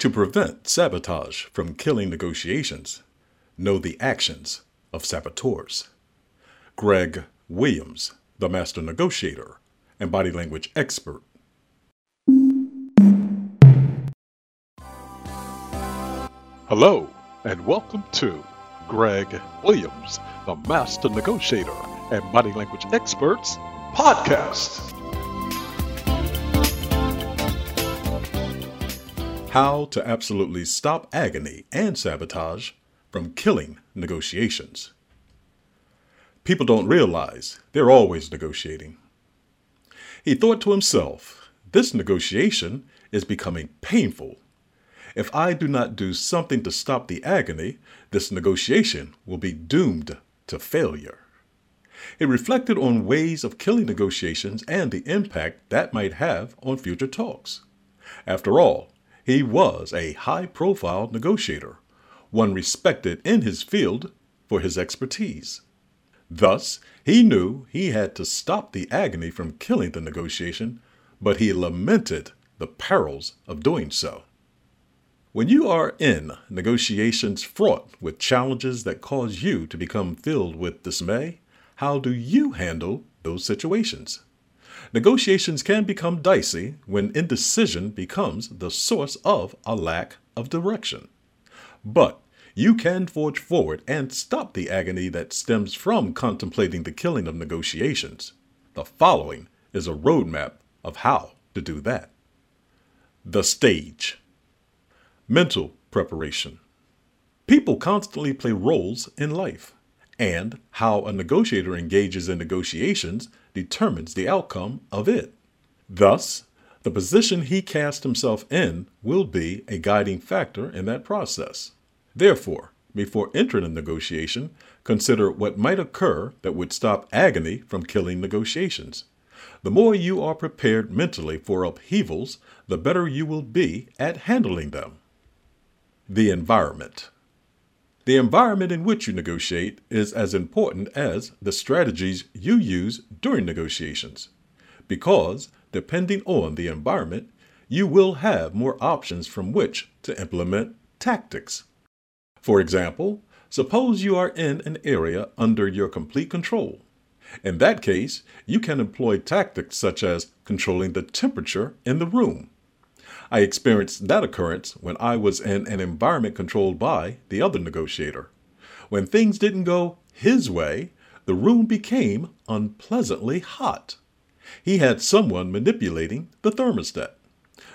To prevent sabotage from killing negotiations, know the actions of saboteurs. Greg Williams, the master negotiator and body language expert. Hello, and welcome to Greg Williams, the master negotiator and body language expert's podcast. How to absolutely stop agony and sabotage from killing negotiations. People don't realize they're always negotiating. He thought to himself, this negotiation is becoming painful. If I do not do something to stop the agony, this negotiation will be doomed to failure. He reflected on ways of killing negotiations and the impact that might have on future talks. After all, he was a high-profile negotiator, one respected in his field for his expertise. Thus, he knew he had to stop the agony from killing the negotiation, but he lamented the perils of doing so. When you are in negotiations fraught with challenges that cause you to become filled with dismay, how do you handle those situations? Negotiations can become dicey when indecision becomes the source of a lack of direction. But you can forge forward and stop the agony that stems from contemplating the killing of negotiations. The following is a roadmap of how to do that. The stage. Mental preparation. People constantly play roles in life, and how a negotiator engages in negotiations determines the outcome of it. Thus, the position he casts himself in will be a guiding factor in that process. Therefore, before entering a negotiation, consider what might occur that would stop agony from killing negotiations. The more you are prepared mentally for upheavals, the better you will be at handling them. The environment. The environment in which you negotiate is as important as the strategies you use during negotiations, because depending on the environment, you will have more options from which to implement tactics. For example, suppose you are in an area under your complete control. In that case, you can employ tactics such as controlling the temperature in the room. I experienced that occurrence when I was in an environment controlled by the other negotiator. When things didn't go his way, the room became unpleasantly hot. He had someone manipulating the thermostat.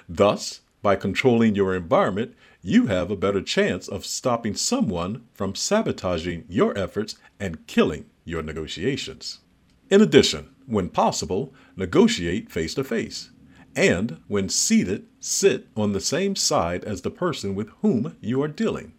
Thus, by controlling your environment, you have a better chance of stopping someone from sabotaging your efforts and killing your negotiations. In addition, when possible, negotiate face-to-face. And when seated, sit on the same side as the person with whom you are dealing.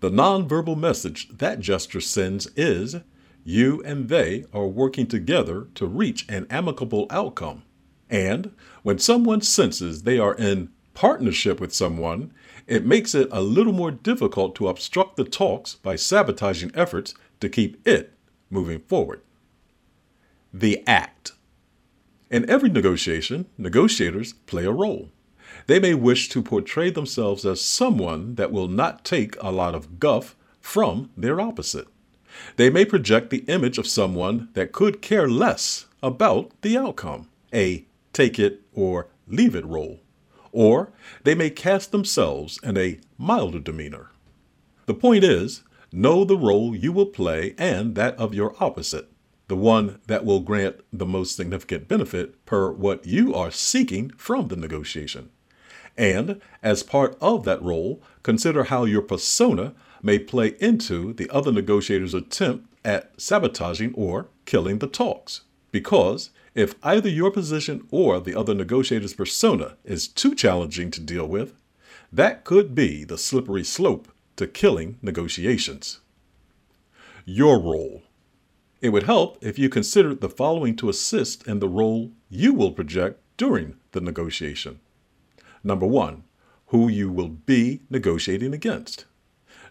The nonverbal message that gesture sends is, you and they are working together to reach an amicable outcome. And when someone senses they are in partnership with someone, it makes it a little more difficult to obstruct the talks by sabotaging efforts to keep it moving forward. The act. In every negotiation, negotiators play a role. They may wish to portray themselves as someone that will not take a lot of guff from their opposite. They may project the image of someone that could care less about the outcome, a take it or leave it role. Or they may cast themselves in a milder demeanor. The point is, know the role you will play and that of your opposite, the one that will grant the most significant benefit per what you are seeking from the negotiation. And as part of that role, consider how your persona may play into the other negotiator's attempt at sabotaging or killing the talks. Because if either your position or the other negotiator's persona is too challenging to deal with, that could be the slippery slope to killing negotiations. Your role. It would help if you considered the following to assist in the role you will project during the negotiation. Number 1, who you will be negotiating against.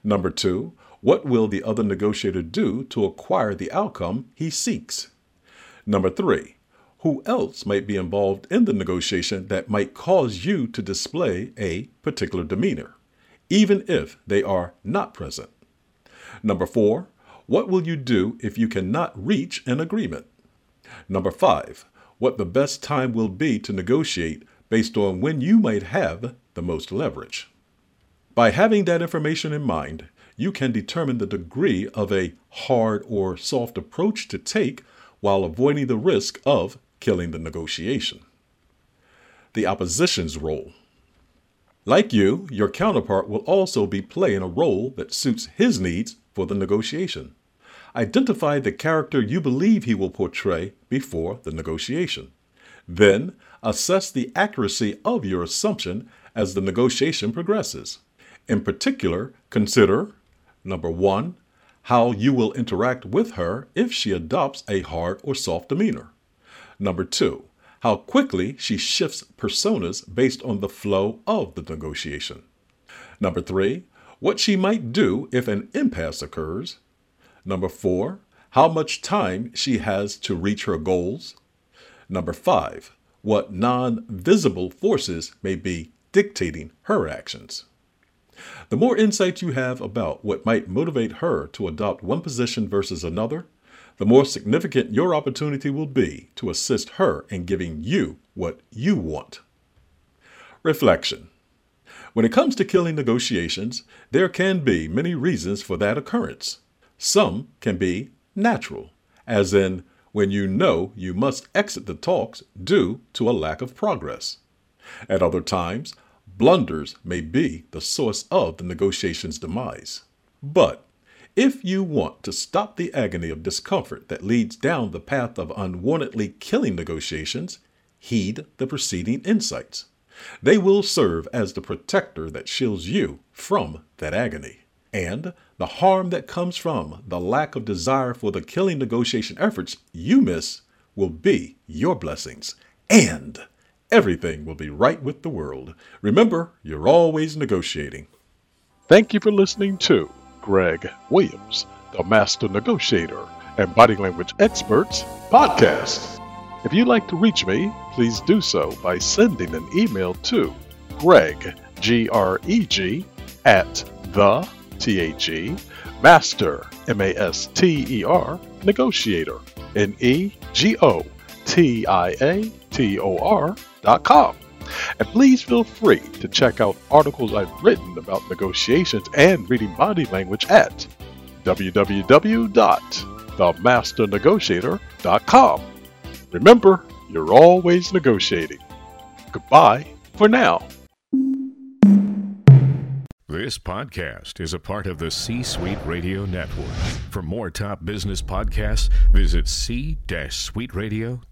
Number 2, what will the other negotiator do to acquire the outcome he seeks? Number 3, who else might be involved in the negotiation that might cause you to display a particular demeanor, even if they are not present. Number 4, what will you do if you cannot reach an agreement? Number 5, what the best time will be to negotiate based on when you might have the most leverage. By having that information in mind, you can determine the degree of a hard or soft approach to take while avoiding the risk of killing the negotiation. The opposition's role. Like you, your counterpart will also be playing a role that suits his needs for the negotiation. Identify the character you believe he will portray before the negotiation. Then, assess the accuracy of your assumption as the negotiation progresses. In particular, consider, number 1, how you will interact with her if she adopts a hard or soft demeanor. Number 2, how quickly she shifts personas based on the flow of the negotiation. Number 3, what she might do if an impasse occurs. Number 4, how much time she has to reach her goals. Number 5, what non-visible forces may be dictating her actions. The more insight you have about what might motivate her to adopt one position versus another, the more significant your opportunity will be to assist her in giving you what you want. Reflection. When it comes to killing negotiations, there can be many reasons for that occurrence. Some can be natural, as in when you know you must exit the talks due to a lack of progress. At other times, blunders may be the source of the negotiation's demise. But if you want to stop the agony of discomfort that leads down the path of unwarrantedly killing negotiations, heed the preceding insights. They will serve as the protector that shields you from that agony. And the harm that comes from the lack of desire for the killing negotiation efforts you miss will be your blessings, and everything will be right with the world. Remember, you're always negotiating. Thank you for listening to Greg Williams, the Master Negotiator and Body Language Experts podcast. If you'd like to reach me, please do so by sending an email to Greg, Greg, at the THE Master MASTER Negotiator NEGOTIATOR.com. And please feel free to check out articles I've written about negotiations and reading body language at www.themasternegotiator.com. Remember, you're always negotiating. Goodbye for now. This podcast is a part of the C-Suite Radio Network. For more top business podcasts, visit c-suiteradio.com.